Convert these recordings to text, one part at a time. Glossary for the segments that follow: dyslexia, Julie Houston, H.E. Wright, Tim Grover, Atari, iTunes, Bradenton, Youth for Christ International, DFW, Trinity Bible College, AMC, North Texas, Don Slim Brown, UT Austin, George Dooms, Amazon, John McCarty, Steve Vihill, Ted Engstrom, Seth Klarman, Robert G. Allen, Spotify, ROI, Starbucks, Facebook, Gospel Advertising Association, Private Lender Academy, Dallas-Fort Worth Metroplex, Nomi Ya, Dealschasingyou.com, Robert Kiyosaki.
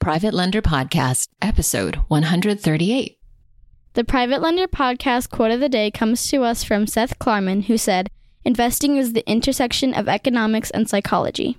Private Lender Podcast, episode 138. The Private Lender Podcast quote of the day comes to us from Seth Klarman, who said, "Investing is the intersection of economics and psychology."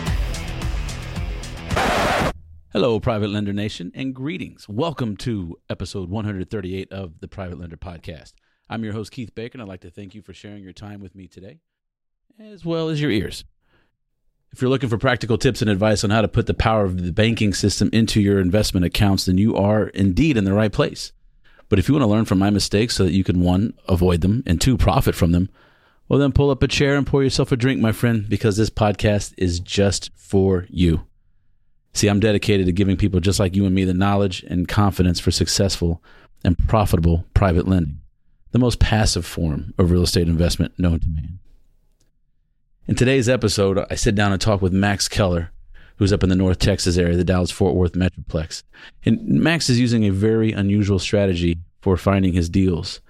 Hello, Private Lender Nation, and greetings. Welcome to episode 138 of the Private Lender Podcast. I'm your host, Keith Baker, and I'd like to thank you for sharing your time with me today, as well as your ears. If you're looking for practical tips and advice on how to put the power of the banking system into your investment accounts, then you are indeed in the right place. But if you want to learn from my mistakes so that you can, one, avoid them, and two, profit from them, well, then pull up a chair and pour yourself a drink, my friend, because this podcast is just for you. See, I'm dedicated to giving people just like you and me the knowledge and confidence for successful and profitable private lending, the most passive form of real estate investment known to man. In today's episode, I sit down and talk with Max Keller, who's up in the North Texas area, the Dallas-Fort Worth Metroplex. And Max is using a very unusual strategy for finding his deals,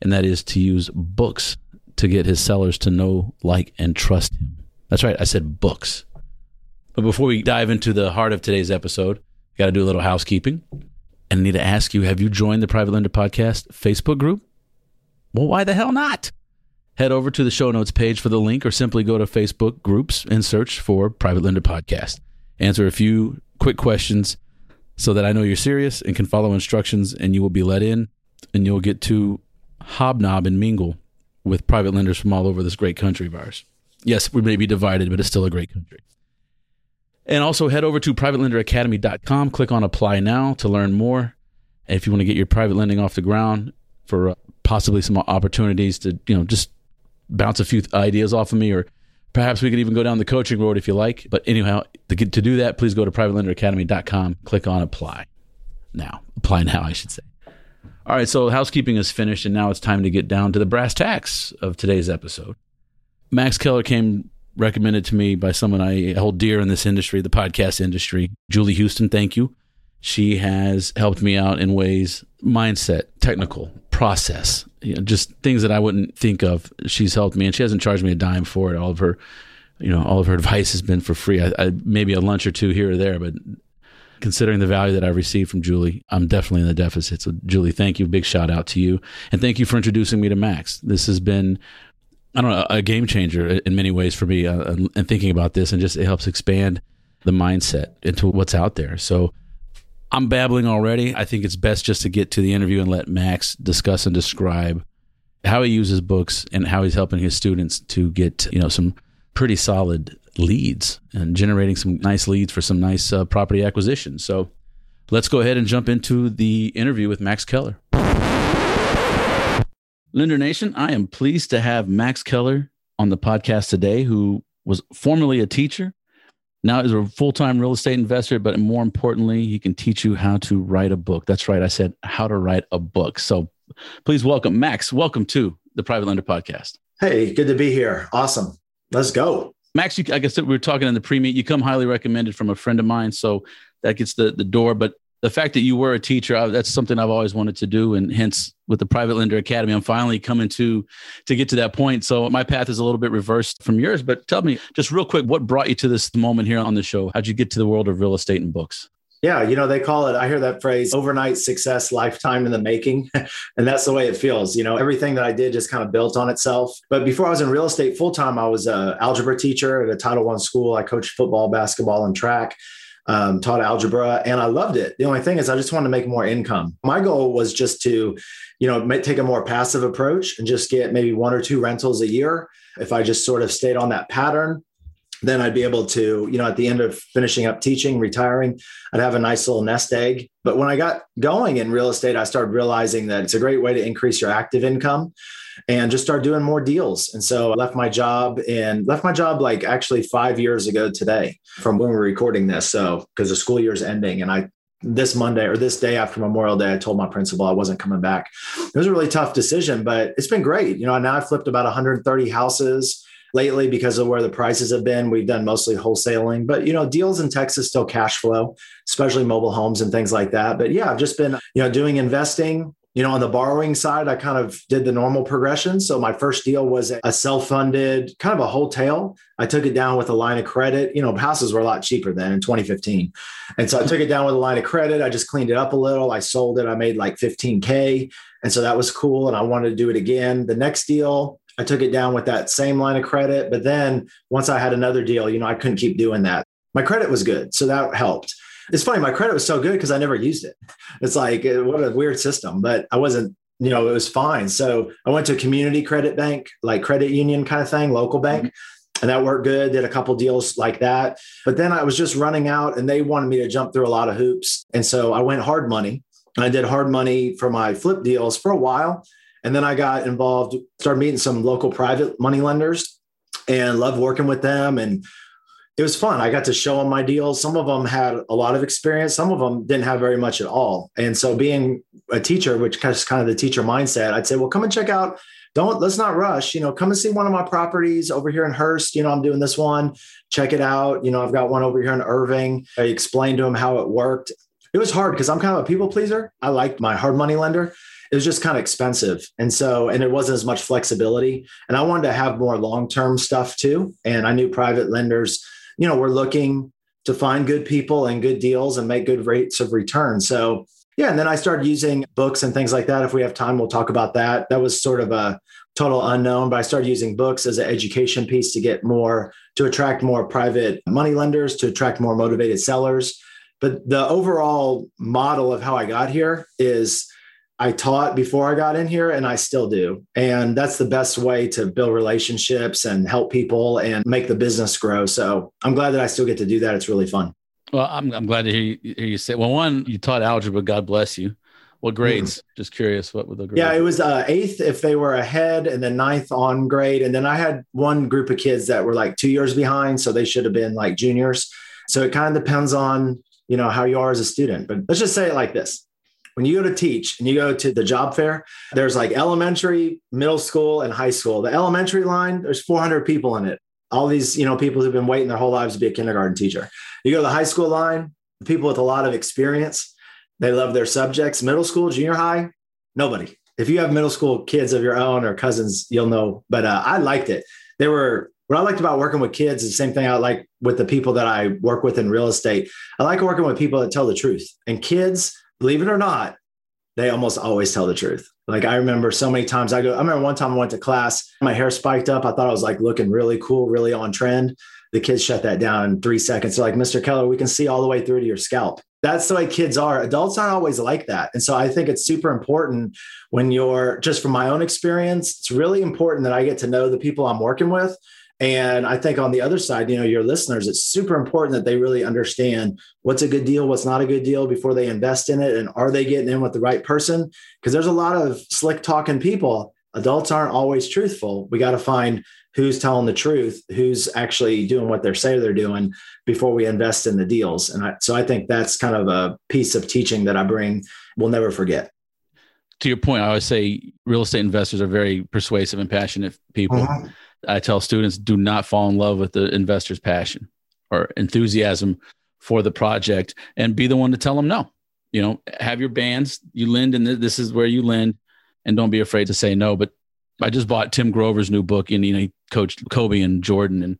and that is to use books to get his sellers to know, like, and trust him. That's right, I said books. But before we dive into the heart of today's episode, I got to do a little housekeeping. And I need to ask you, have you joined the Private Lender Podcast Facebook group? Well, why the hell not? Head over to the show notes page for the link, or simply go to Facebook groups and search for Private Lender Podcast. Answer a few quick questions so that I know you're serious and can follow instructions, and you will be let in, and you'll get to hobnob and mingle with private lenders from all over this great country of ours. Yes, we may be divided, but it's still a great country. And also head over to privatelenderacademy.com, click on apply now to learn more. And if you want to get your private lending off the ground for possibly some opportunities to, just bounce a few ideas off of me, or perhaps we could even go down the coaching road if you like. But anyhow, to do that, please go to privatelenderacademy.com, click on apply now, I should say. All right, so housekeeping is finished, and now it's time to get down to the brass tacks of today's episode. Max Keller came recommended to me by someone I hold dear in this industry, the podcast industry, Julie Houston. Thank you. She has helped me out in ways, mindset, technical, process, just things that I wouldn't think of. She's helped me, and she hasn't charged me a dime for it. All of her, advice has been for free. I maybe a lunch or two here or there, but considering the value that I received from Julie, I'm definitely in the deficit. So Julie, thank you. Big shout out to you. And thank you for introducing me to Max. This has been a game changer in many ways for me and thinking about this, and just it helps expand the mindset into what's out there. So I'm babbling already. I think it's best just to get to the interview and let Max discuss and describe how he uses books and how he's helping his students to get, some pretty solid leads and generating some nice leads for some nice property acquisitions. So let's go ahead and jump into the interview with Max Keller. Lender Nation, I am pleased to have Max Keller on the podcast today, who was formerly a teacher, now is a full-time real estate investor, but more importantly, he can teach you how to write a book. That's right, I said how to write a book. So please welcome, Max. Welcome to the Private Lender Podcast. Hey, good to be here. Awesome. Let's go. Max, like I said, we were talking in the pre-meet. You come highly recommended from a friend of mine, so that gets the door, but the fact that you were a teacher, that's something I've always wanted to do. And hence, with the Private Lender Academy, I'm finally coming to get to that point. So my path is a little bit reversed from yours. But tell me just real quick, what brought you to this moment here on the show? How'd you get to the world of real estate and books? Yeah, they call it, I hear that phrase, overnight success, lifetime in the making. And that's the way it feels. Everything that I did just kind of built on itself. But before I was in real estate full-time, I was an algebra teacher at a Title I school. I coached football, basketball, and track. Taught algebra, and I loved it. The only thing is I just wanted to make more income. My goal was just to, take a more passive approach and just get maybe one or two rentals a year. If I just sort of stayed on that pattern, then I'd be able to, you know, at the end of finishing up teaching, retiring, I'd have a nice little nest egg. But when I got going in real estate, I started realizing that it's a great way to increase your active income and just start doing more deals. And so I left my job and like actually 5 years ago today from when we're recording this. So because the school year's ending, and this Monday or this day after Memorial Day, I told my principal I wasn't coming back. It was a really tough decision, but it's been great. You know, now I've flipped about 130 houses lately because of where the prices have been. We've done mostly wholesaling, but, you know, deals in Texas still cash flow, especially mobile homes and things like that. But yeah, I've just been, you know, doing investing. You know, on the borrowing side, I kind of did the normal progression. So my first deal was a self-funded, kind of a hotel. I took it down with a line of credit. You know, houses were a lot cheaper then in 2015. And so I took it down with a line of credit. I just cleaned it up a little. I sold it. I made like $15K. And so that was cool. And I wanted to do it again. The next deal, I took it down with that same line of credit. But then once I had another deal, you know, I couldn't keep doing that. My credit was good. So that helped. It's funny, my credit was so good because I never used it. It's like, what a weird system, but I wasn't, you know, it was fine. So I went to a community credit bank, like credit union kind of thing, local bank, and that worked good. Did a couple deals like that. But then I was just running out and they wanted me to jump through a lot of hoops. And so I went hard money. I did hard money for my flip deals for a while. And then I got involved, started meeting some local private money lenders and loved working with them. And it was fun. I got to show them my deals. Some of them had a lot of experience. Some of them didn't have very much at all. And so being a teacher, which is kind of the teacher mindset, I'd say, well, come and check out. Let's not rush, you know, come and see one of my properties over here in Hearst. You know, I'm doing this one, check it out. You know, I've got one over here in Irving. I explained to them how it worked. It was hard because I'm kind of a people pleaser. I liked my hard money lender. It was just kind of expensive. And so, and it wasn't as much flexibility, and I wanted to have more long-term stuff too. And I knew private lenders, you know, we're looking to find good people and good deals and make good rates of return. So yeah. And then I started using books and things like that. If we have time, we'll talk about that. That was sort of a total unknown, but I started using books as an education piece to get more, to attract more private money lenders, to attract more motivated sellers. But the overall model of how I got here is I taught before I got in here and I still do. And that's the best way to build relationships and help people and make the business grow. So I'm glad that I still get to do that. It's really fun. Well, I'm glad to hear you say, well, one, you taught algebra, God bless you. What grades? Just curious, what were the grades? Yeah, it was eighth if they were ahead and then ninth on grade. And then I had one group of kids that were like 2 years behind. So they should have been like juniors. So it kind of depends on, you know, how you are as a student, but let's just say it like this. When you go to teach and you go to the job fair, there's like elementary, middle school, and high school. The elementary line, there's 400 people in it. All these, you know, people who've been waiting their whole lives to be a kindergarten teacher. You go to the high school line, people with a lot of experience, they love their subjects. Middle school, junior high, nobody. If you have middle school kids of your own or cousins, you'll know. But I liked it. What I liked about working with kids is the same thing I like with the people that I work with in real estate. I like working with people that tell the truth. And kids, believe it or not, they almost always tell the truth. Like I remember so many times I remember one time I went to class, my hair spiked up. I thought I was like looking really cool, really on trend. The kids shut that down in 3 seconds. They're like, Mr. Keller, we can see all the way through to your scalp. That's the way kids are. Adults aren't always like that. And so I think it's super important when you're, just from my own experience, it's really important that I get to know the people I'm working with. And I think on the other side, you know, your listeners, it's super important that they really understand what's a good deal, what's not a good deal before they invest in it. And are they getting in with the right person? Because there's a lot of slick talking people. Adults aren't always truthful. We got to find who's telling the truth, who's actually doing what they say they're doing before we invest in the deals. And so I think that's kind of a piece of teaching that I bring. We'll never forget. To your point, I always say real estate investors are very persuasive and passionate people. I tell students, do not fall in love with the investor's passion or enthusiasm for the project, and be the one to tell them no. You know, have your bands, you lend, and this is where you lend, and don't be afraid to say no. But I just bought Tim Grover's new book, and, you know, he coached Kobe and Jordan. And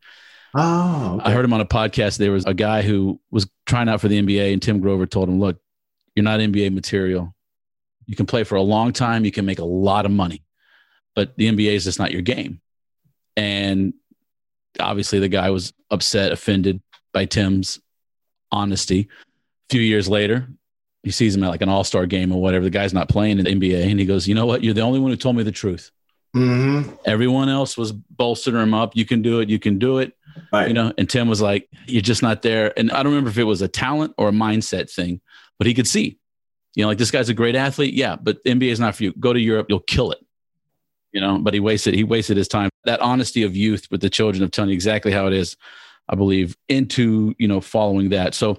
I heard him on a podcast. There was a guy who was trying out for the NBA, and Tim Grover told him, look, you're not NBA material. You can play for a long time. You can make a lot of money, but the NBA is just not your game. And obviously the guy was upset, offended by Tim's honesty. A few years later, he sees him at like an all-star game or whatever. The guy's not playing in the NBA. And he goes, you know what? You're the only one who told me the truth. Everyone else was bolstering him up. You can do it. You can do it. Right. You know, and Tim was like, you're just not there. And I don't remember if it was a talent or a mindset thing, but he could see, you know, like, this guy's a great athlete. Yeah. But the NBA is not for you. Go to Europe. You'll kill it. You know, but he wasted his time. That honesty of youth with the children of telling you exactly how it is, I believe, into, you know, following that. So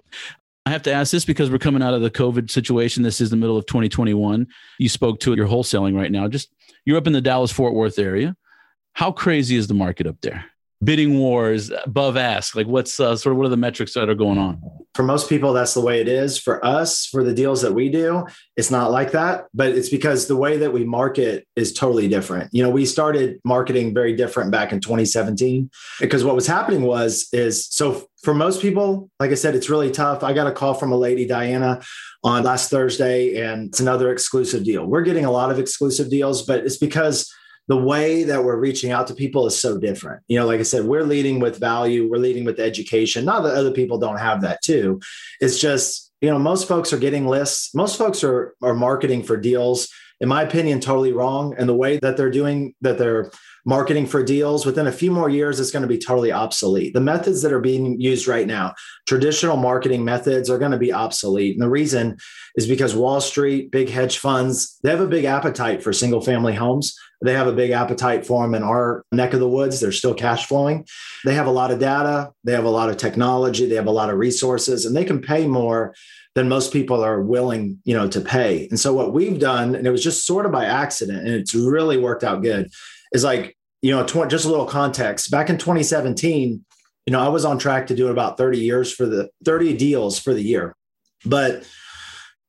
I have to ask this because we're coming out of the COVID situation. This is the middle of 2021. You spoke to your wholesaling right now. Just, you're up in the Dallas-Fort Worth area. How crazy is the market up there? Bidding wars, above ask, like what's sort of what are the metrics that are going on? For most people, that's the way it is. For us, for the deals that we do, it's not like that, but it's because the way that we market is totally different. You know, we started marketing very different back in 2017 because what was happening so for most people, like I said, it's really tough. I got a call from a lady, Diana, on last Thursday, and it's another exclusive deal. We're getting a lot of exclusive deals, but it's because the way that we're reaching out to people is so different. You know, like I said, we're leading with value. We're leading with education. Not that other people don't have that too. It's just, you know, most folks are getting lists. Most folks are marketing for deals, in my opinion, totally wrong. And the way that they're marketing for deals, within a few more years, it's going to be totally obsolete. The methods that are being used right now, traditional marketing methods, are going to be obsolete. And the reason is because Wall Street, big hedge funds, they have a big appetite for single family homes. They have a big appetite for them in our neck of the woods. They're still cash flowing. They have a lot of data. They have a lot of technology. They have a lot of resources, and they can pay more than most people are willing, you know, to pay. And so what we've done, and it was just sort of by accident, and it's really worked out good, is like, you know, just a little context. Back in 2017, you know, I was on track to do about 30 deals for the year, but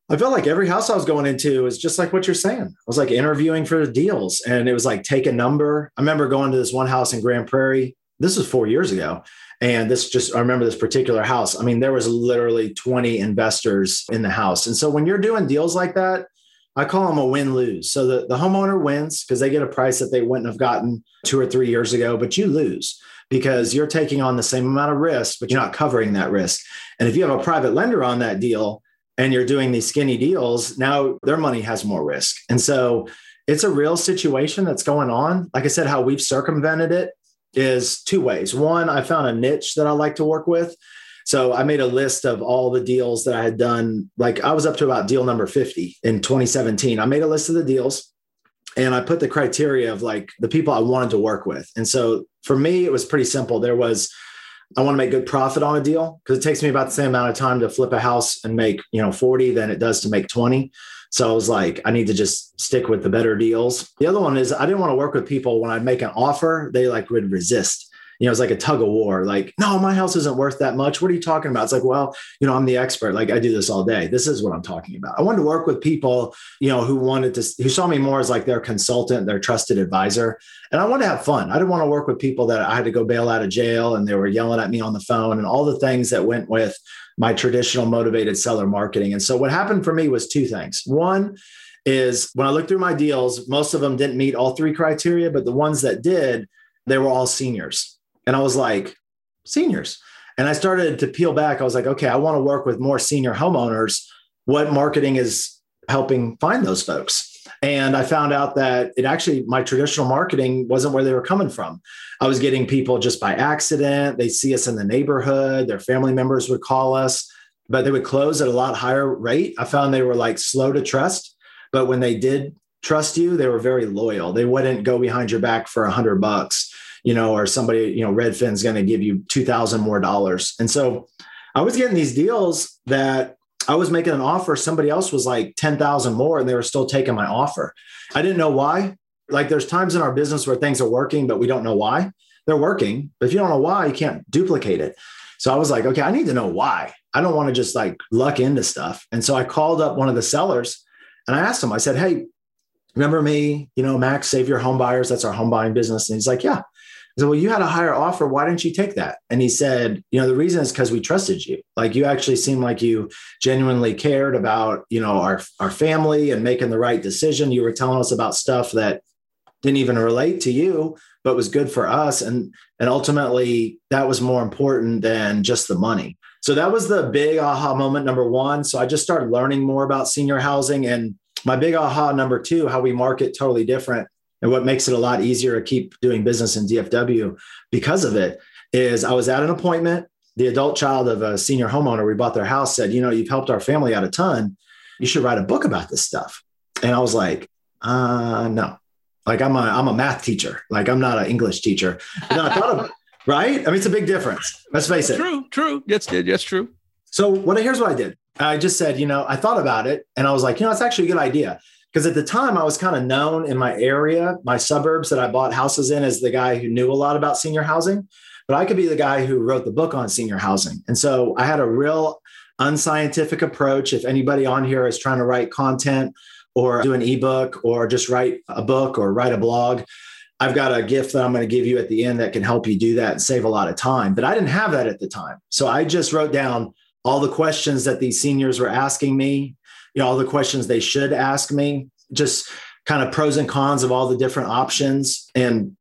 I felt like every house I was going into is just like what you're saying. I was like interviewing for deals, and it was like, take a number. I remember going to this one house in Grand Prairie. This was 4 years ago. And I remember this particular house. I mean, there was literally 20 investors in the house. And so when you're doing deals like that, I call them a win-lose. So the homeowner wins because they get a price that they wouldn't have gotten 2 or 3 years ago, but you lose because you're taking on the same amount of risk, but you're not covering that risk. And if you have a private lender on that deal, and you're doing these skinny deals, now their money has more risk. And so it's a real situation that's going on. Like I said, how we've circumvented it is two ways. One, I found a niche that I like to work with. So I made a list of all the deals that I had done. Like I was up to about deal number 50 in 2017. I made a list of the deals and I put the criteria of like the people I wanted to work with. And so for me, it was pretty simple. I want to make good profit on a deal because it takes me about the same amount of time to flip a house and make, you know, 40 than it does to make 20. So I was like, I need to just stick with the better deals. The other one is I didn't want to work with people when I make an offer, they like would resist. You know, it's like a tug of war, like, no, my house isn't worth that much. What are you talking about? It's like, well, you know, I'm the expert. Like I do this all day. This is what I'm talking about. I wanted to work with people, you know, who saw me more as like their consultant, their trusted advisor. And I wanted to have fun. I didn't want to work with people that I had to go bail out of jail and they were yelling at me on the phone and all the things that went with my traditional motivated seller marketing. And so what happened for me was two things. One is when I looked through my deals, most of them didn't meet all three criteria, but the ones that did, they were all seniors. And I was like, seniors. And I started to peel back. I was like, okay, I want to work with more senior homeowners. What marketing is helping find those folks? And I found out that my traditional marketing wasn't where they were coming from. I was getting people just by accident. They see us in the neighborhood. Their family members would call us, but they would close at a lot higher rate. I found they were like slow to trust, but when they did trust you, they were very loyal. They wouldn't go behind your back for $100. You know, or somebody, you know, Redfin's going to give you $2,000 more. And so I was getting these deals that I was making an offer. Somebody else was like 10,000 more and they were still taking my offer. I didn't know why. Like there's times in our business where things are working, but we don't know why they're working. But if you don't know why, you can't duplicate it. So I was like, okay, I need to know why. I don't want to just like luck into stuff. And so I called up one of the sellers and I asked him, I said, hey, remember me, you know, Max, Save Your Home Buyers. That's our home buying business. And he's like, yeah. I said, well, you had a higher offer. Why didn't you take that? And he said, you know, the reason is because we trusted you. Like you actually seemed like you genuinely cared about, you know, our family and making the right decision. You were telling us about stuff that didn't even relate to you, but was good for us. And ultimately that was more important than just the money. So that was the big aha moment, number one. So I just started learning more about senior housing, and my big aha number two, how we market totally different. And what makes it a lot easier to keep doing business in DFW because of it is I was at an appointment. The adult child of a senior homeowner, we bought their house, said, you know, you've helped our family out a ton. You should write a book about this stuff. And I was like, no, like I'm a math teacher. Like I'm not an English teacher. But I thought of it, right? I mean, it's a big difference. Let's face it. True. That's true. So here's what I did. I just said, you know, I thought about it and I was like, you know, it's actually a good idea. Because at the time I was kind of known in my area, my suburbs that I bought houses in, as the guy who knew a lot about senior housing. But I could be the guy who wrote the book on senior housing. And so I had a real unscientific approach. If anybody on here is trying to write content or do an ebook or just write a book or write a blog, I've got a gift that I'm going to give you at the end that can help you do that and save a lot of time. But I didn't have that at the time. So I just wrote down all the questions that these seniors were asking me, you know, all the questions they should ask me, just kind of pros and cons of all the different options. And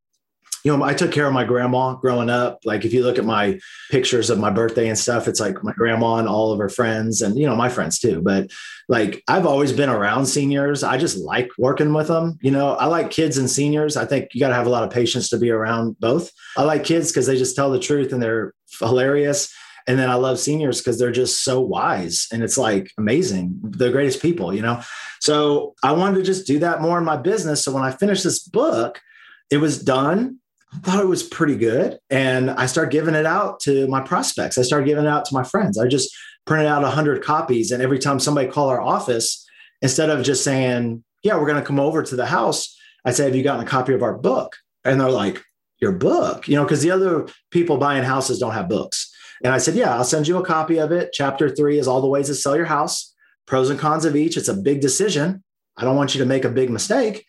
you know, I took care of my grandma growing up. Like if you look at my pictures of my birthday and stuff, it's like my grandma and all of her friends and, you know, my friends too. But like, I've always been around seniors. I just like working with them. You know, I like kids and seniors. I think you got to have a lot of patience to be around both. I like kids because they just tell the truth and they're hilarious. And then I love seniors because they're just so wise and it's like amazing. The greatest people, you know? So I wanted to just do that more in my business. So when I finished this book, it was done. I thought it was pretty good. And I started giving it out to my prospects. I started giving it out to my friends. I just printed out 100 copies. And every time somebody called our office, instead of just saying, yeah, we're going to come over to the house, I say, have you gotten a copy of our book? And they're like, your book? You know, because the other people buying houses don't have books. And I said, yeah, I'll send you a copy of it. Chapter 3 is all the ways to sell your house, pros and cons of each. It's a big decision. I don't want you to make a big mistake.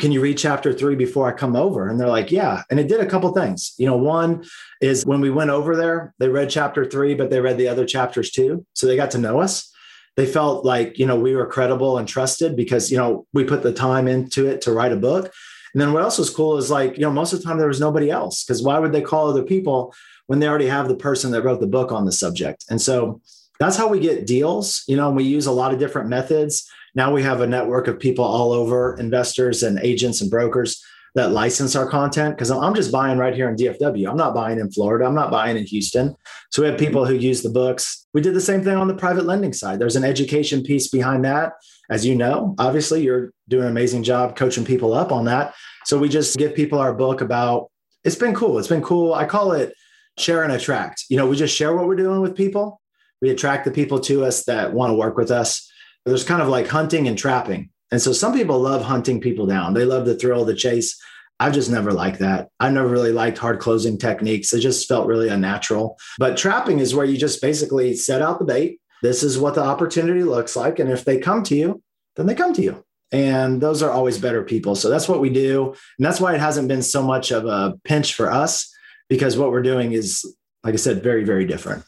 Can you read chapter 3 before I come over? And they're like, yeah. And it did a couple of things. You know, one is when we went over there, they read chapter 3, but they read the other chapters too. So they got to know us. They felt like, you know, we were credible and trusted because, you know, we put the time into it to write a book. And then what else was cool is like, you know, most of the time there was nobody else because why would they call other people when they already have the person that wrote the book on the subject? And so that's how we get deals, you know, and we use a lot of different methods. Now we have a network of people all over, investors and agents and brokers that license our content because I'm just buying right here in DFW. I'm not buying in Florida. I'm not buying in Houston. So we have people who use the books. We did the same thing on the private lending side. There's an education piece behind that. As you know, obviously you're doing an amazing job coaching people up on that. So we just give people our book about, it's been cool. It's been cool. I call it share and attract. You know, we just share what we're doing with people. We attract the people to us that want to work with us. There's kind of like hunting and trapping. And so some people love hunting people down. They love the thrill of the chase. I've just never liked that. I never really liked hard closing techniques. It just felt really unnatural. But trapping is where you just basically set out the bait. This is what the opportunity looks like. And if they come to you, then they come to you. And those are always better people. So that's what we do. And that's why it hasn't been so much of a pinch for us, because what we're doing is, like I said, very, very different.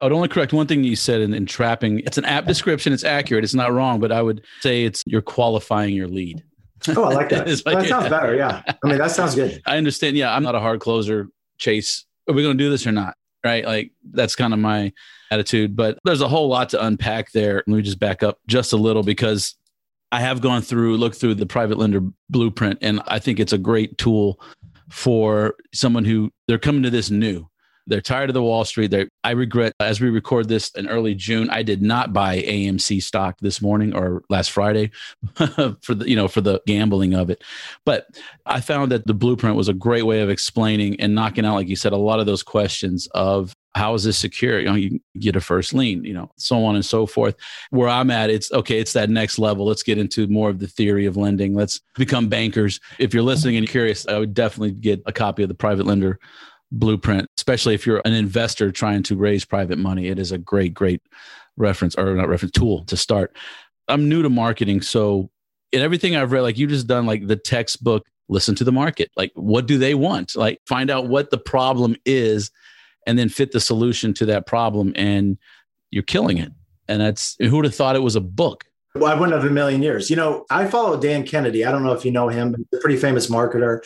I would only correct one thing you said in trapping. It's an apt description. It's accurate. It's not wrong, but I would say it's you're qualifying your lead. Oh, I like that. That sounds better. Yeah. I mean, that sounds good. I understand. Yeah. I'm not a hard closer chase. Are we going to do this or not? Right? Like that's kind of my attitude, but there's a whole lot to unpack there. Let me just back up just a little because I have looked through the Private Lender Blueprint, and I think it's a great tool for someone who they're coming to this new. They're tired of the Wall Street. I regret, as we record this in early June, I did not buy AMC stock this morning or last Friday for the gambling of it. But I found that the blueprint was a great way of explaining and knocking out, like you said, a lot of those questions of how is this secure? You know, you get a first lien, you know, so on and so forth. Where I'm at, it's that next level. Let's get into more of the theory of lending. Let's become bankers. If you're listening and curious, I would definitely get a copy of the Private Lender Blueprint, especially if you're an investor trying to raise private money. It is a great, great tool to start. I'm new to marketing. So in everything I've read, like you just done, like the textbook, listen to the market. Like, what do they want? Like find out what the problem is and then fit the solution to that problem. And you're killing it. And that's, who would have thought it was a book? Well, I wouldn't have in a million years. You know, I follow Dan Kennedy. I don't know if you know him, but he's a pretty famous marketer.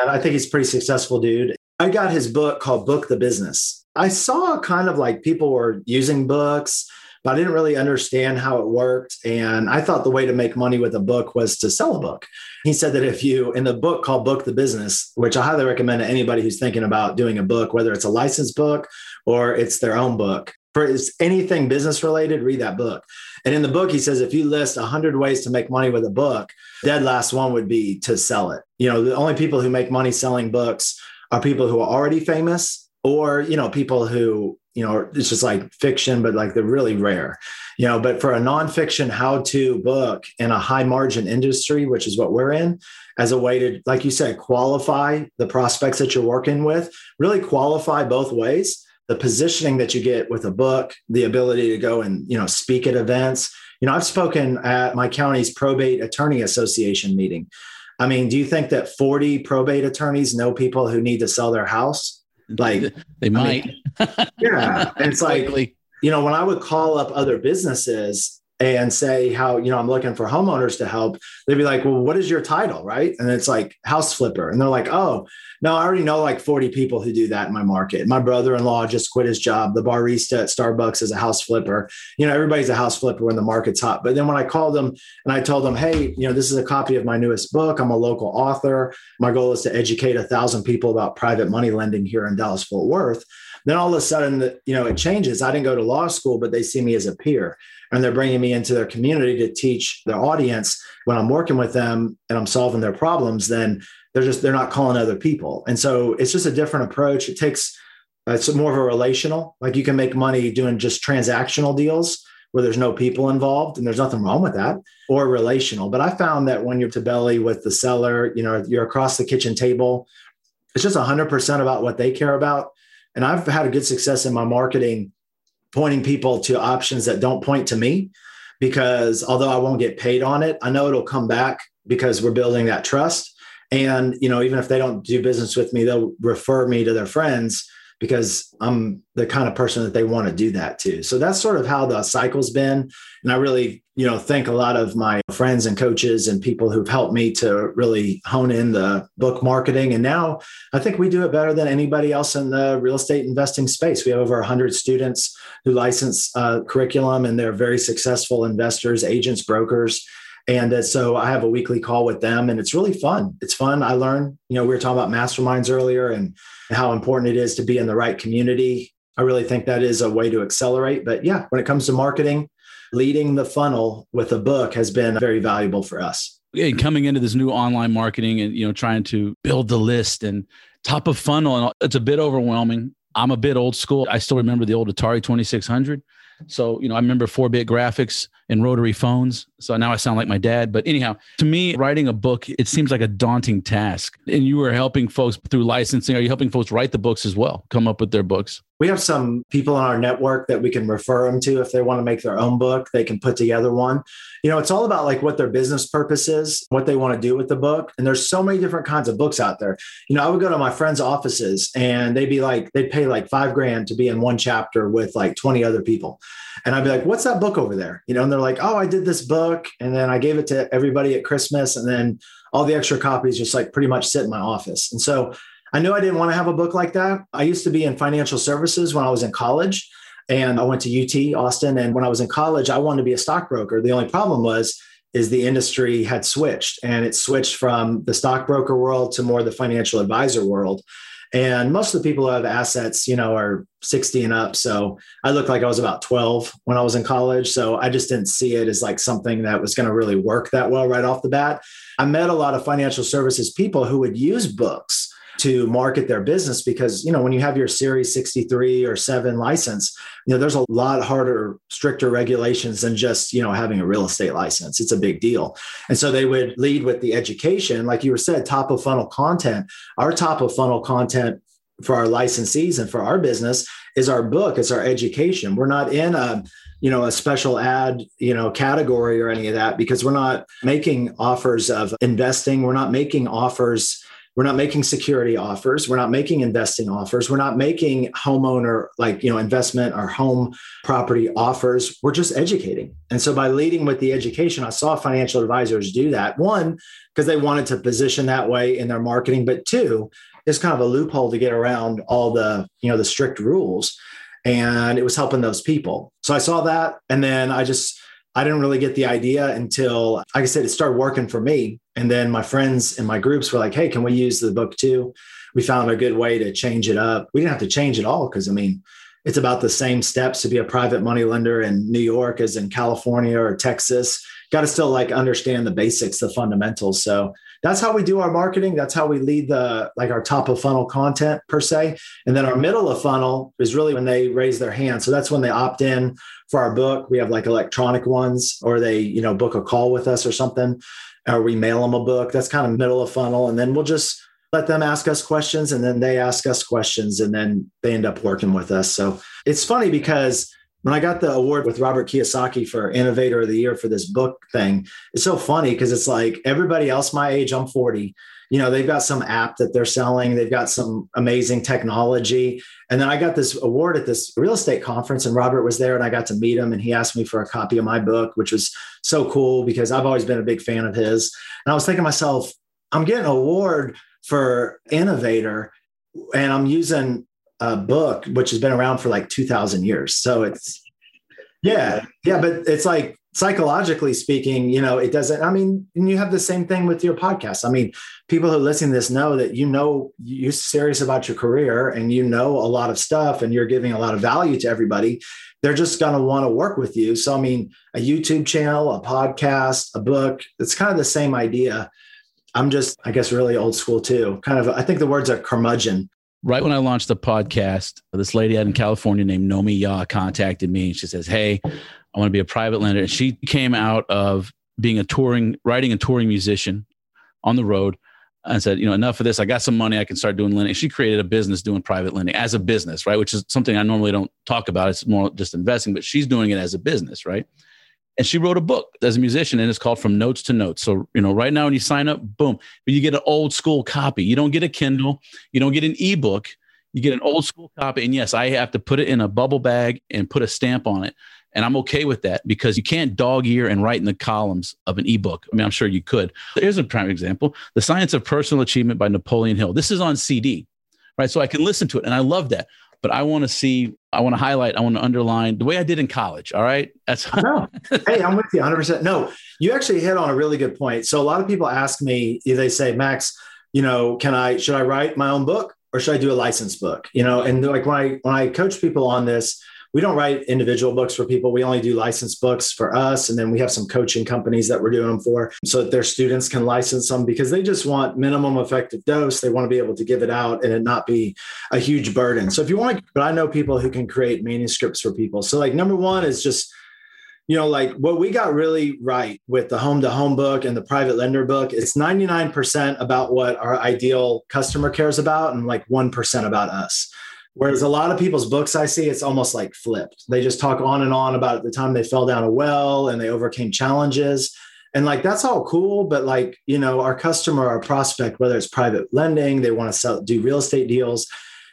And I think he's a pretty successful dude. I got his book called Book the Business. I saw kind of like people were using books, but I didn't really understand how it worked. And I thought the way to make money with a book was to sell a book. He said that if you, in the book called Book the Business, which I highly recommend to anybody who's thinking about doing a book, whether it's a licensed book or it's their own book, for anything business related, read that book. And in the book, he says, if you list 100 ways to make money with a book, dead last one would be to sell it. You know, the only people who make money selling books are people who are already famous or, you know, people who, you know, it's just like fiction, but like they're really rare, you know, but for a nonfiction how-to book in a high margin industry, which is what we're in, as a way to, like you said, qualify the prospects that you're working with, really qualify both ways. The positioning that you get with a book, the ability to go and, you know, speak at events. You know, I've spoken at my county's probate attorney association meeting. I mean, do you think that 40 probate attorneys know people who need to sell their house? Like they might. I mean, yeah. And it's like, you know, when I would call up other businesses and say how, you know, I'm looking for homeowners to help, they'd be like, well, what is your title? Right. And it's like house flipper. And they're like, oh, no, I already know like 40 people who do that in my market. My brother-in-law just quit his job. The barista at Starbucks is a house flipper. You know, everybody's a house flipper when the market's hot. But then when I called them and I told them, hey, you know, this is a copy of my newest book. I'm a local author. My goal is to educate 1,000 people about private money lending here in Dallas-Fort Worth. Then all of a sudden, you know, it changes. I didn't go to law school, but they see me as a peer and they're bringing me into their community to teach their audience. When I'm working with them and I'm solving their problems, then they're not calling other people. And so it's just a different approach. It takes, it's more of a relational, like you can make money doing just transactional deals where there's no people involved and there's nothing wrong with that, or relational. But I found that when you're to belly with the seller, you know, you're across the kitchen table, it's just 100% about what they care about. And I've had a good success in my marketing, pointing people to options that don't point to me, because although I won't get paid on it, I know it'll come back because we're building that trust. And, you know, even if they don't do business with me, they'll refer me to their friends because I'm the kind of person that they want to do that to. So that's sort of how the cycle's been. And I really, you know, thank a lot of my friends and coaches and people who've helped me to really hone in the book marketing. And now I think we do it better than anybody else in the real estate investing space. We have over 100 students who license curriculum, and they're very successful investors, agents, brokers. And so I have a weekly call with them, and it's really fun. It's fun. I learn, you know, we were talking about masterminds earlier and how important it is to be in the right community. I really think that is a way to accelerate. But yeah, when it comes to marketing, leading the funnel with a book has been very valuable for us. And coming into this new online marketing and, you know, trying to build the list and top of funnel, and it's a bit overwhelming. I'm a bit old school. I still remember the old Atari 2600. So, you know, I remember 4-bit graphics and rotary phones. So now I sound like my dad. But anyhow, to me, writing a book, it seems like a daunting task. And you were helping folks through licensing. Are you helping folks write the books as well, come up with their books? We have some people in our network that we can refer them to. If they want to make their own book, they can put together one. You know, it's all about like what their business purpose is, what they want to do with the book. And there's so many different kinds of books out there. You know, I would go to my friends' offices and they'd be like, they'd pay like $5,000 to be in one chapter with like 20 other people. And I'd be like, what's that book over there? You know, and they're like, oh, I did this book. And then I gave it to everybody at Christmas. And then all the extra copies just like pretty much sit in my office. And so I knew I didn't want to have a book like that. I used to be in financial services when I was in college, and I went to UT Austin. And when I was in college, I wanted to be a stockbroker. The only problem is the industry had switched, and it switched from the stockbroker world to more the financial advisor world. And most of the people who have assets, you know, are 60 and up. So I looked like I was about 12 when I was in college. So I just didn't see it as like something that was going to really work that well right off the bat. I met a lot of financial services people who would use books to market their business because, you know, when you have your Series 63 or 7 license, you know, there's a lot harder, stricter regulations than just, you know, having a real estate license. It's a big deal. And so they would lead with the education, like you were said, top of funnel content. Our top of funnel content for our licensees and for our business is our book. It's our education. We're not in a, you know, a special ad, you know, category or any of that, because we're not making offers of investing. We're not making offers. We're not making security offers. We're not making investing offers. We're not making homeowner, like, you know, investment or home property offers. We're just educating. And so by leading with the education, I saw financial advisors do that. One, because they wanted to position that way in their marketing, but two, it's kind of a loophole to get around all the, you know, the strict rules. and it was helping those people. So I saw that. And then I didn't really get the idea until, like I said, it started working for me. And then my friends and my groups were like, hey, can we use the book too? We found a good way to change it up. We didn't have to change it all because, I mean, it's about the same steps to be a private money lender in New York as in California or Texas. Got to still like understand the basics, the fundamentals. So that's how we do our marketing. That's how we lead the, like our top of funnel content per se. And then our middle of funnel is really when they raise their hand. So that's when they opt in for our book. We have like electronic ones, or they, book a call with us or something, or we mail them a book. That's kind of middle of funnel. And then we'll just let them ask us questions, and then they ask us questions, and then they end up working with us. So it's funny because when I got the award with Robert Kiyosaki for Innovator of the Year for this book thing, it's so funny because it's like everybody else my age, I'm 40, they've got some app that they're selling. They've got some amazing technology. And then I got this award at this real estate conference, and Robert was there, and I got to meet him, and he asked me for a copy of my book, which was so cool because I've always been a big fan of his. And I was thinking to myself, I'm getting an award for innovator, and I'm using a book which has been around for like 2,000 years. So it's, yeah. But it's like, psychologically speaking, it doesn't, and you have the same thing with your podcast. People who listen to this know that, you're serious about your career and a lot of stuff, and you're giving a lot of value to everybody. They're just going to want to work with you. So, a YouTube channel, a podcast, a book, it's kind of the same idea. I'm just, I guess, really old school too. Kind of, I think the word's a curmudgeon. Right when I launched the podcast, this lady out in California named Nomi Ya contacted me, and she says, hey, I want to be a private lender. And she came out of being a touring musician on the road and said, enough of this. I got some money. I can start doing lending. She created a business doing private lending as a business, right? Which is something I normally don't talk about. It's more just investing, but she's doing it as a business, right? And she wrote a book as a musician, and it's called From Notes to Notes. So, right now when you sign up, boom, but you get an old school copy. You don't get a Kindle. You don't get an ebook. You get an old school copy. And yes, I have to put it in a bubble bag and put a stamp on it. And I'm okay with that because you can't dog ear and write in the columns of an ebook. I'm sure you could. Here's a prime example. The Science of Personal Achievement by Napoleon Hill. This is on CD, right? So I can listen to it. And I love that. But I want to highlight, I want to underline the way I did in college. All right. That's no. Hey, I'm with you 100%. No, you actually hit on a really good point. So a lot of people ask me, they say, Max, should I write my own book or should I do a licensed book? And like when I coach people on this, we don't write individual books for people. We only do licensed books for us. And then we have some coaching companies that we're doing them for so that their students can license them because they just want minimum effective dose. They want to be able to give it out and it not be a huge burden. So if you want to, but I know people who can create manuscripts for people. So like number one is just, what we got really right with the home to home book and the private lender book, it's 99% about what our ideal customer cares about and like 1% about us. Whereas a lot of people's books I see, it's almost like flipped. They just talk on and on about the time they fell down a well and they overcame challenges. And like, that's all cool. But like, our customer, our prospect, whether it's private lending, they want to do real estate deals.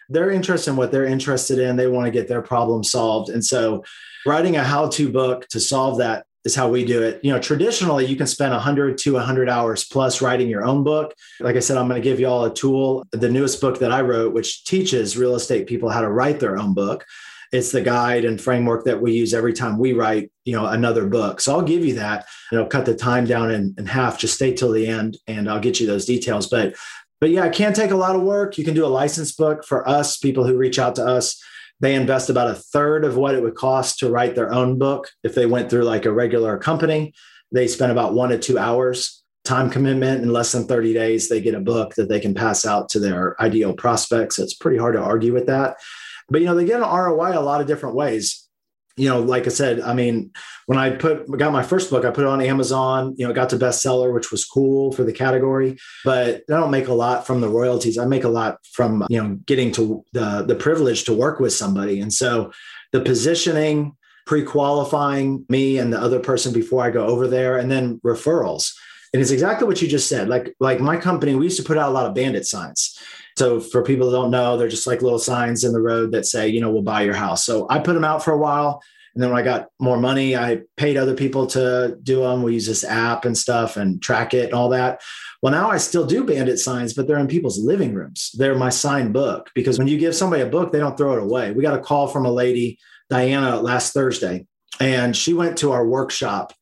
They're interested in what they're interested in. They want to get their problem solved. And so writing a how-to book to solve that is how we do it. Traditionally, you can spend 100 to 100 hours plus writing your own book. Like I said, I'm going to give you all a tool. The newest book that I wrote, which teaches real estate people how to write their own book. It's the guide and framework that we use every time we write, another book. So I'll give you that, cut the time down in half, just stay till the end and I'll get you those details. But yeah, it can take a lot of work. You can do a licensed book for us, people who reach out to us. They invest about a third of what it would cost to write their own book. If they went through like a regular company, they spend about 1 to 2 hours time commitment. In less than 30 days, they get a book that they can pass out to their ideal prospects. So it's pretty hard to argue with that. But, they get an ROI a lot of different ways. Like I said, when I got my first book, I put it on Amazon, got to bestseller, which was cool for the category, but I don't make a lot from the royalties. I make a lot from, getting to the privilege to work with somebody. And so the positioning, pre-qualifying me and the other person before I go over there, and then referrals. And it's exactly what you just said. Like my company, we used to put out a lot of bandit signs. So for people who don't know, they're just like little signs in the road that say, we'll buy your house. So I put them out for a while. And then when I got more money, I paid other people to do them. We use this app and stuff and track it and all that. Well, now I still do bandit signs, but they're in people's living rooms. They're my signed book, because when you give somebody a book, they don't throw it away. We got a call from a lady, Diana, last Thursday, and she went to our workshop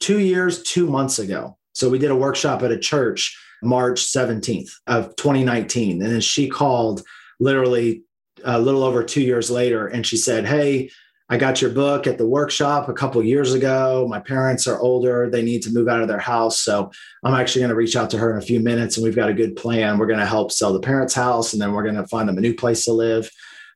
2 months ago. So we did a workshop at a church March 17th of 2019. And then she called literally a little over 2 years later. And she said, hey, I got your book at the workshop a couple of years ago. My parents are older. They need to move out of their house. So I'm actually going to reach out to her in a few minutes, and we've got a good plan. We're going to help sell the parents' house, and then we're going to find them a new place to live.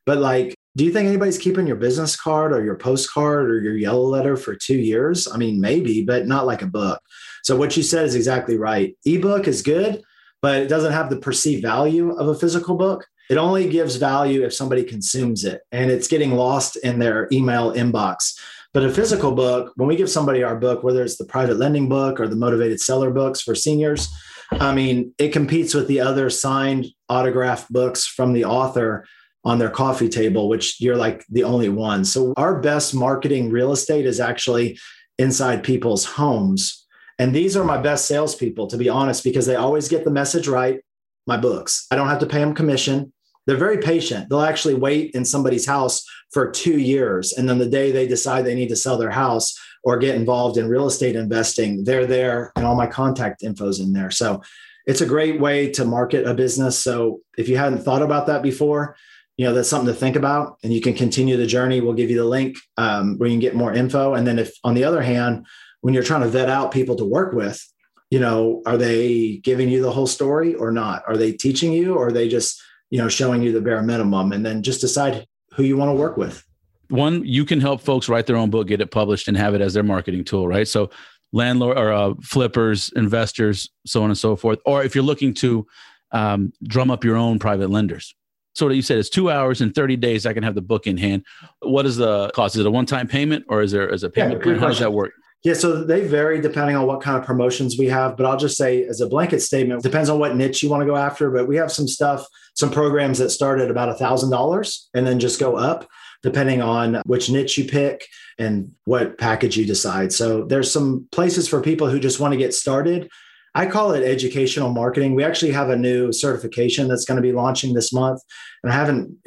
But like, do you think anybody's keeping your business card or your postcard or your yellow letter for 2 years? I mean, maybe, but not like a book. So what you said is exactly right. Ebook is good, but it doesn't have the perceived value of a physical book. It only gives value if somebody consumes it, and it's getting lost in their email inbox. But a physical book, when we give somebody our book, whether it's the private lending book or the motivated seller books for seniors, I mean, it competes with the other signed autographed books from the author on their coffee table, which you're like the only one. So our best marketing real estate is actually inside people's homes. And these are my best salespeople, to be honest, because they always get the message right. My books, I don't have to pay them commission. They're very patient. They'll actually wait in somebody's house for 2 years. And then the day they decide they need to sell their house or get involved in real estate investing, they're there, and all my contact info's in there. So it's a great way to market a business. So if you hadn't thought about that before, you know, that's something to think about, and you can continue the journey. We'll give you the link where you can get more info. And then if, on the other hand, when you're trying to vet out people to work with, you know, are they giving you the whole story or not? Are they teaching you, or are they just, you know, showing you the bare minimum? And then just decide who you want to work with. One, you can help folks write their own book, get it published, and have it as their marketing tool, right? So landlord or flippers, investors, so on and so forth. Or if you're looking to drum up your own private lenders. So what you said is 2 hours and 30 days, I can have the book in hand. What is the cost? Is it a one-time payment, or is there a payment plan? How does that work? Yeah, so they vary depending on what kind of promotions we have. But I'll just say, as a blanket statement, depends on what niche you want to go after. But we have some stuff, some programs that start at about $1,000 and then just go up depending on which niche you pick and what package you decide. So there's some places for people who just want to get started. I call it educational marketing. We actually have a new certification that's going to be launching this month. And I didn't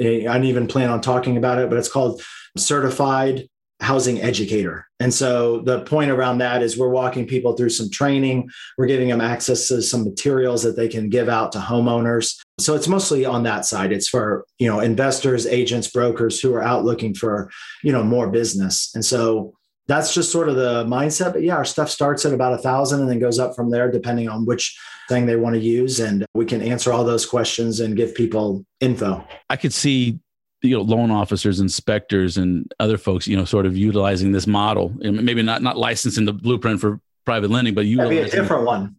even plan on talking about it, but it's called Certified Housing Educator. And so the point around that is we're walking people through some training. We're giving them access to some materials that they can give out to homeowners. So it's mostly on that side. It's for, you know, investors, agents, brokers who are out looking for, you know, more business. And so that's just sort of the mindset. But yeah, our stuff starts at about 1,000 and then goes up from there, depending on which thing they want to use. And we can answer all those questions and give people info. I could see, you know, loan officers, inspectors, and other folks, you know, sort of utilizing this model, and maybe not licensing the blueprint for private lending, but you a different one.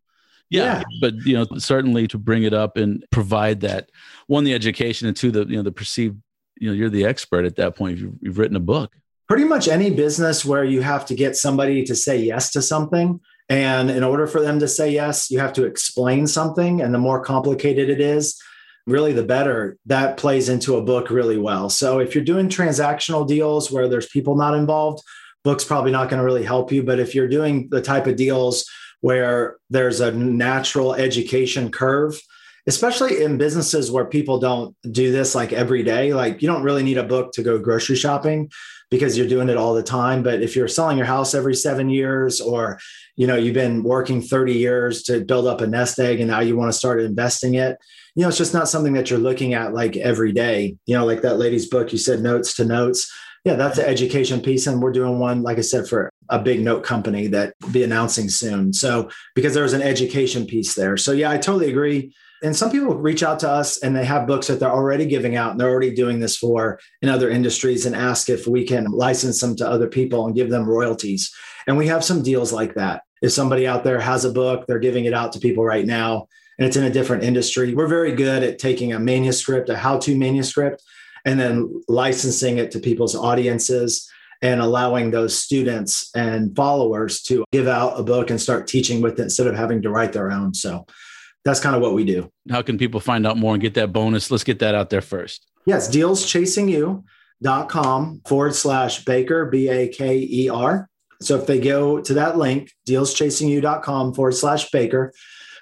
Yeah. But, you know, certainly to bring it up and provide that one, the education, and two, the, you know, the perceived, you know, you're the expert at that point. You've written a book. Pretty much any business where you have to get somebody to say yes to something. And in order for them to say yes, you have to explain something. And the more complicated it is, really the better. That plays into a book really well. So if you're doing transactional deals where there's people not involved, book's probably not going to really help you. But if you're doing the type of deals where there's a natural education curve, especially in businesses where people don't do this like every day, like you don't really need a book to go grocery shopping because you're doing it all the time. But if you're selling your house every 7 years, or, you know, you've been working 30 years to build up a nest egg and now you want to start investing it, you know, it's just not something that you're looking at like every day, you know, like that lady's book, you said Notes to Notes. Yeah, that's the education piece. And we're doing one, like I said, for a big note company that we'll be announcing soon. So because there was an education piece there. So yeah, I totally agree. And some people reach out to us and they have books that they're already giving out and they're already doing this for in other industries and ask if we can license them to other people and give them royalties. And we have some deals like that. If somebody out there has a book, they're giving it out to people right now and it's in a different industry. We're very good at taking a manuscript, a how-to manuscript, and then licensing it to people's audiences and allowing those students and followers to give out a book and start teaching with it instead of having to write their own. So that's kind of what we do. How can people find out more and get that bonus? Let's get that out there first. Yes, Dealschasingyou.com. Dealschasingyou.com/Baker, B-A-K-E-R. So if they go to that link, Dealschasingyou.com/Baker,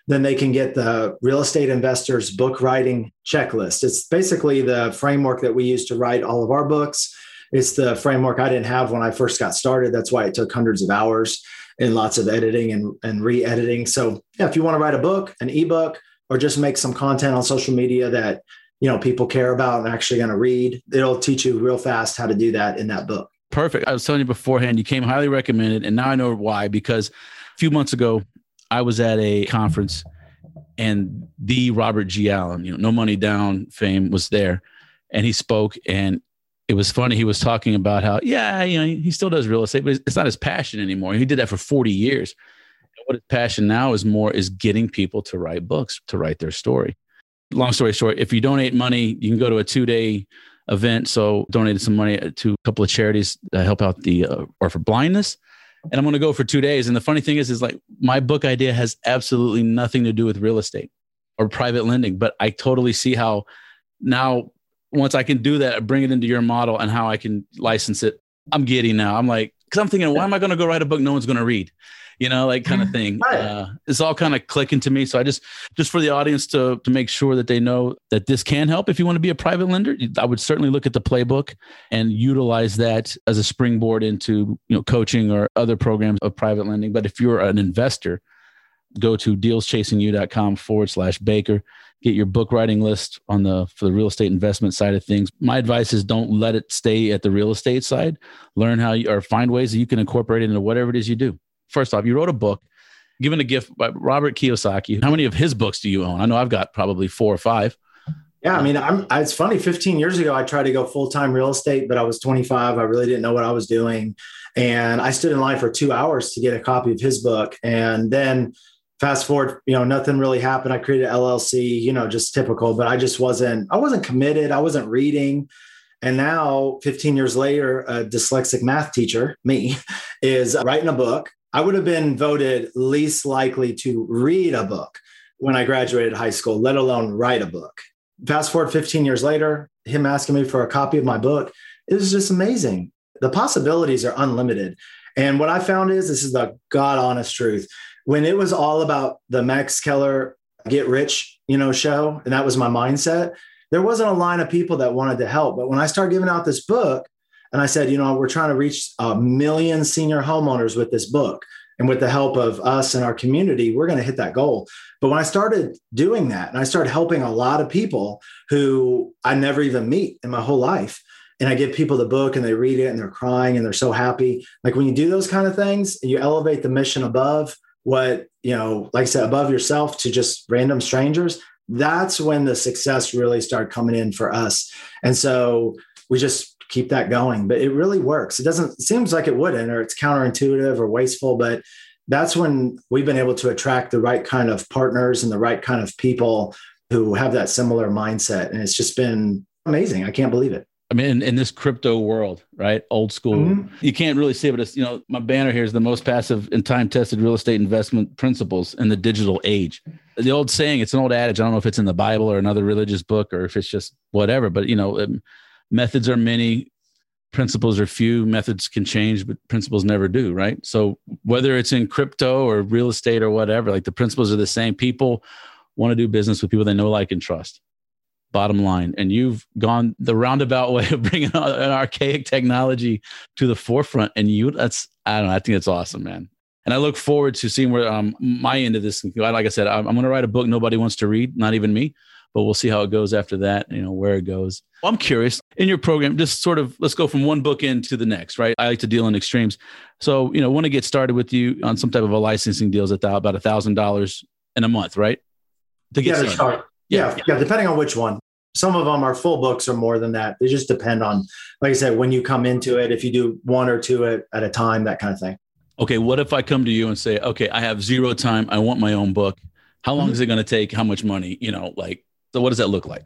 then they can get the Real Estate Investors Book Writing Checklist. It's basically the framework that we use to write all of our books. It's the framework I didn't have when I first got started. That's why it took hundreds of hours and lots of editing and re-editing. So yeah, if you want to write a book, an ebook, or just make some content on social media that, you know, people care about and actually going to read, it'll teach you real fast how to do that in that book. Perfect. I was telling you beforehand, you came highly recommended, and now I know why, because a few months ago, I was at a conference and the Robert G. Allen, you know, No Money Down fame, was there, and he spoke, and it was funny. He was talking about how, yeah, you know, he still does real estate, but it's not his passion anymore. He did that for 40 years. And what his passion now is more is getting people to write books, to write their story. Long story short, if you donate money, you can go to a 2-day event. So donated some money to a couple of charities to help out the or for blindness. And I'm going to go for 2 days. And the funny thing is like my book idea has absolutely nothing to do with real estate or private lending, but I totally see how now once I can do that, I bring it into your model and how I can license it. I'm giddy now. I'm like, because I'm thinking, why am I going to go write a book no one's going to read? You know, like kind of thing. Right. It's all kind of clicking to me. So I just for the audience to make sure that they know that this can help. If you want to be a private lender, I would certainly look at the playbook and utilize that as a springboard into, you know, coaching or other programs of private lending. But if you're an investor, go to dealschasingyou.com/Baker. Get your book writing list on for the real estate investment side of things. My advice is don't let it stay at the real estate side. Learn how you, or find ways that you can incorporate it into whatever it is you do. First off, you wrote a book given a gift by Robert Kiyosaki. How many of his books do you own? I know I've got probably 4 or 5. Yeah. I mean, it's funny. 15 years ago, I tried to go full-time real estate, but I was 25. I really didn't know what I was doing. And I stood in line for 2 hours to get a copy of his book. And then fast forward, you know, nothing really happened. I created an LLC, you know, just typical, but I wasn't committed. I wasn't reading. And now 15 years later, a dyslexic math teacher, me, is writing a book. I would have been voted least likely to read a book when I graduated high school, let alone write a book. Fast forward 15 years later, him asking me for a copy of my book, it was just amazing. The possibilities are unlimited. And what I found is, this is the God honest truth. When it was all about the Max Keller get rich, you know, show, and that was my mindset, there wasn't a line of people that wanted to help. But when I started giving out this book, and I said, you know, we're trying to reach 1 million senior homeowners with this book. And with the help of us and our community, we're going to hit that goal. But when I started doing that and I started helping a lot of people who I never even meet in my whole life, and I give people the book and they read it and they're crying and they're so happy. Like when you do those kind of things, you elevate the mission above what, you know, like I said, above yourself to just random strangers. That's when the success really started coming in for us. And so we just keep that going, but it really works. It seems like it wouldn't, or it's counterintuitive or wasteful, but that's when we've been able to attract the right kind of partners and the right kind of people who have that similar mindset. And it's just been amazing. I can't believe it. I mean, in this crypto world, right? Old school, You can't really see it, but it's, you know, my banner here is the most passive and time-tested real estate investment principles in the digital age. The old saying, it's an old adage. I don't know if it's in the Bible or another religious book, or if it's just whatever, but you know, methods are many, principles are few, methods can change, but principles never do, right? So whether it's in crypto or real estate or whatever, like the principles are the same. People want to do business with people they know, like, and trust. Bottom line. And you've gone the roundabout way of bringing an archaic technology to the forefront. And I don't know, I think that's awesome, man. And I look forward to seeing where my end of this, like I said, I'm going to write a book nobody wants to read, not even me. But we'll see how it goes after that, you know, where it goes. I'm curious, in your program, just sort of, let's go from one book end to the next, right? I like to deal in extremes. So, you know, want to get started with you on some type of a licensing deal at about $1,000 in a month, right? To get started. Yeah, depending on which one. Some of them are full books or more than that. They just depend on, like I said, when you come into it, if you do one or two at a time, that kind of thing. Okay, what if I come to you and say, okay, I have zero time. I want my own book. How long is it going to take? How much money? You know, like, so what does that look like?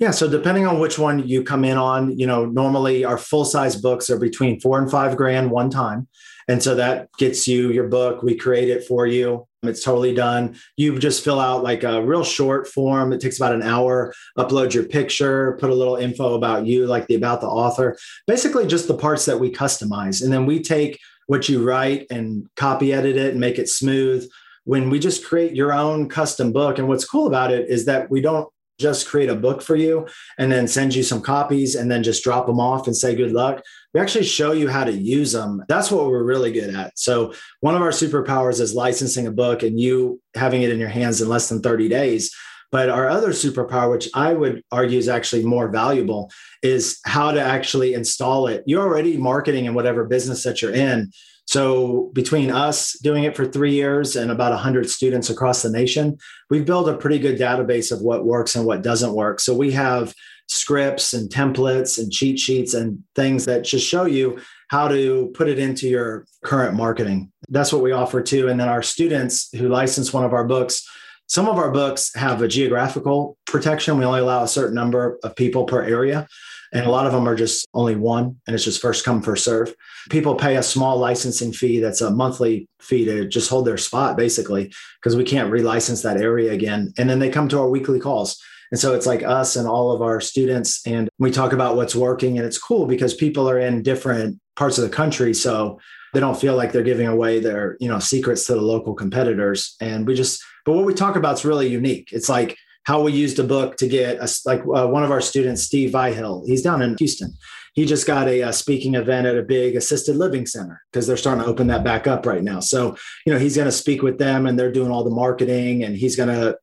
Yeah. So depending on which one you come in on, you know, normally our full-size books are between $4,000 and $5,000 one time. And so that gets you your book. We create it for you. It's totally done. You just fill out like a real short form. It takes about an hour, upload your picture, put a little info about you, like the about the author, basically just the parts that we customize. And then we take what you write and copy edit it and make it smooth. When we just create your own custom book. And what's cool about it is that we don't just create a book for you and then send you some copies and then just drop them off and say, good luck. We actually show you how to use them. That's what we're really good at. So one of our superpowers is licensing a book and you having it in your hands in less than 30 days. But our other superpower, which I would argue is actually more valuable, is how to actually install it. You're already marketing in whatever business that you're in. So between us doing it for 3 years and about 100 students across the nation, we've built a pretty good database of what works and what doesn't work. So we have scripts and templates and cheat sheets and things that just show you how to put it into your current marketing. That's what we offer too. And then our students who license one of our books, some of our books have a geographical protection. We only allow a certain number of people per area. And a lot of them are just only one, and it's just first come, first serve. People pay a small licensing fee that's a monthly fee to just hold their spot, basically, because we can't relicense that area again. And then they come to our weekly calls. And so it's like us and all of our students, and we talk about what's working. And it's cool because people are in different parts of the country, so they don't feel like they're giving away their, secrets to the local competitors. And but what we talk about is really unique. It's like how we used a book to get us, one of our students, Steve Vihill, he's down in Houston. He just got a speaking event at a big assisted living center because they're starting to open that back up right now. So, he's going to speak with them and they're doing all the marketing and he's going to,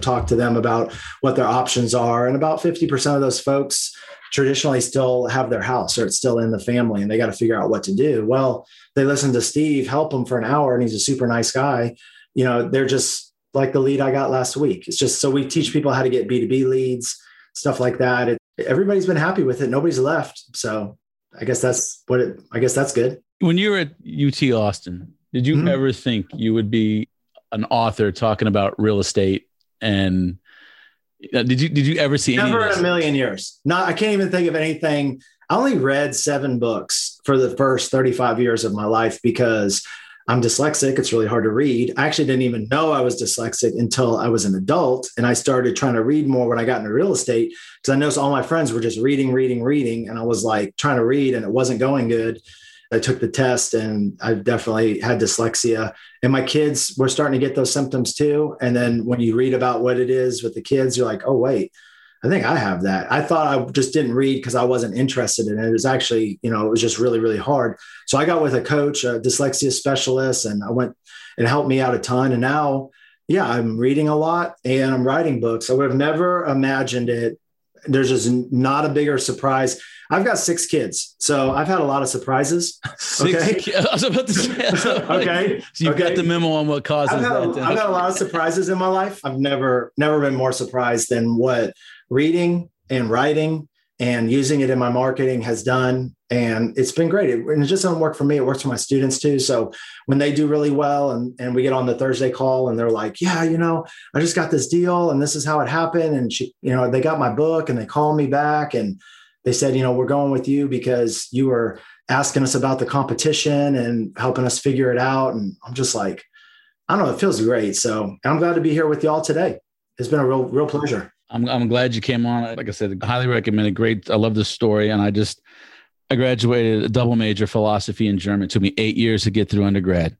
talk to them about what their options are. And about 50% of those folks traditionally still have their house or it's still in the family and they got to figure out what to do. Well, they listen to Steve, help them for an hour, and he's a super nice guy. They're just like the lead I got last week. It's just, so we teach people how to get B2B leads, stuff like that. Everybody's been happy with it. Nobody's left. So I guess that's good. When you were at UT Austin, did you ever think you would be an author talking about real estate? And did you ever see any? Never in a million years. No, I can't even think of anything. I only read 7 books for the first 35 years of my life because I'm dyslexic. It's really hard to read. I actually didn't even know I was dyslexic until I was an adult. And I started trying to read more when I got into real estate because I noticed all my friends were just reading. And I was like trying to read and it wasn't going good. I took the test and I definitely had dyslexia, and my kids were starting to get those symptoms too. And then when you read about what it is with the kids, you're like, oh, wait, I think I have that. I thought I just didn't read because I wasn't interested in it. It was actually, it was just really, really hard. So I got with a coach, a dyslexia specialist, and I went and helped me out a ton. And now, yeah, I'm reading a lot and I'm writing books. I would have never imagined it. There's just not a bigger surprise. I've got 6 kids, so I've had a lot of surprises. Okay. I was about to say. Okay. So you've got the memo on what causes that. I've had a lot of surprises in my life. I've never been more surprised than what reading and writing and using it in my marketing has done. And it's been great. And it just doesn't work for me. It works for my students too. So when they do really well and we get on the Thursday call and they're like, yeah, I just got this deal and this is how it happened. And she, they got my book and they called me back and they said, we're going with you because you were asking us about the competition and helping us figure it out. And I'm just like, I don't know, it feels great. So I'm glad to be here with y'all today. It's been a real, real pleasure. I'm glad you came on. Like I said, I highly recommend it. Great. I love this story. And I graduated a double major, philosophy and German. It took me 8 years to get through undergrad.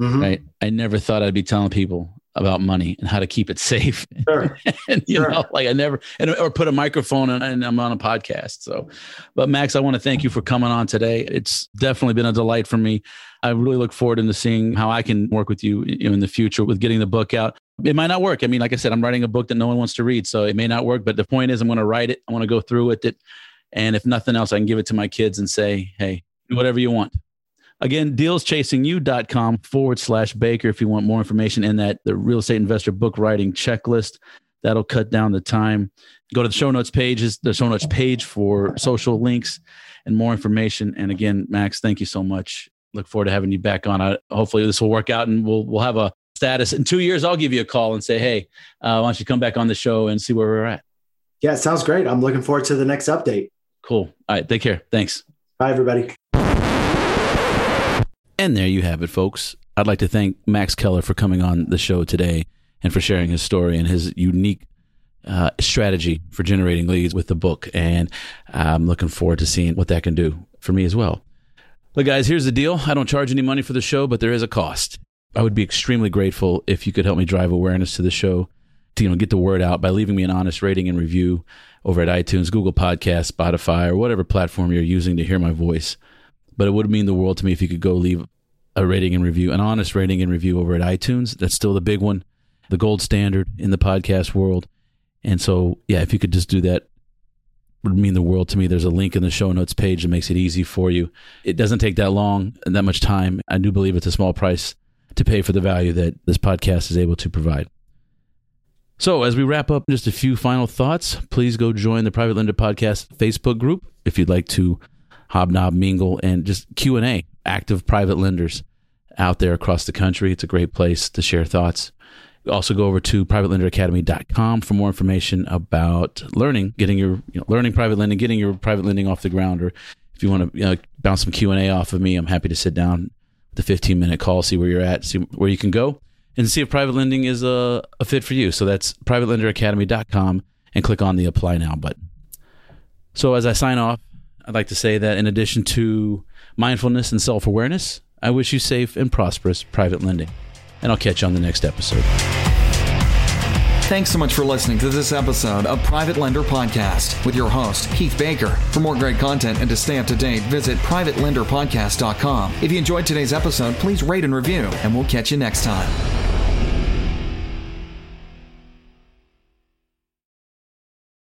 Mm-hmm. Right. I never thought I'd be telling people about money and how to keep it safe. Sure. And, or put a microphone on, and I'm on a podcast. So, but Max, I want to thank you for coming on today. It's definitely been a delight for me. I really look forward to seeing how I can work with you, in the future with getting the book out. It might not work. I mean, like I said, I'm writing a book that no one wants to read, so it may not work. But the point is, I'm going to write it. I want to go through with it. And if nothing else, I can give it to my kids and say, hey, do whatever you want. Again, dealschasingyou.com/Baker. If you want more information in that, the real estate investor book writing checklist, that'll cut down the time. Go to the show notes pages, the show notes page for social links and more information. And again, Max, thank you so much. Look forward to having you back on. Hopefully this will work out and we'll have a status. In 2 years, I'll give you a call and say, hey, why don't you come back on the show and see where we're at? Yeah, sounds great. I'm looking forward to the next update. Cool. All right. Take care. Thanks. Bye, everybody. And there you have it, folks. I'd like to thank Max Keller for coming on the show today and for sharing his story and his unique strategy for generating leads with the book. And I'm looking forward to seeing what that can do for me as well. Look, guys, here's the deal. I don't charge any money for the show, but there is a cost. I would be extremely grateful if you could help me drive awareness to the show, to, get the word out by leaving me an honest rating and review over at iTunes, Google Podcasts, Spotify, or whatever platform you're using to hear my voice. But it would mean the world to me if you could go leave a rating and review, an honest rating and review over at iTunes. That's still the big one, the gold standard in the podcast world. And so, yeah, if you could just do that, it would mean the world to me. There's a link in the show notes page that makes it easy for you. It doesn't take that long and that much time. I do believe it's a small price to pay for the value that this podcast is able to provide. So as we wrap up, just a few final thoughts. Please go join the Private Lender Podcast Facebook group if you'd like to hobnob, mingle, and just Q&A active private lenders out there across the country. It's a great place to share thoughts. Also go over to privatelenderacademy.com for more information about learning, getting your learning private lending, getting your private lending off the ground. Or if you want to bounce some Q&A off of me, I'm happy to sit down with the 15-minute call, see where you're at, see where you can go, and see if private lending is a fit for you. So that's privatelenderacademy.com and click on the Apply Now button. So as I sign off, I'd like to say that in addition to mindfulness and self-awareness, I wish you safe and prosperous private lending. And I'll catch you on the next episode. Thanks so much for listening to this episode of Private Lender Podcast with your host, Keith Baker. For more great content and to stay up to date, visit privatelenderpodcast.com. If you enjoyed today's episode, please rate and review, and we'll catch you next time.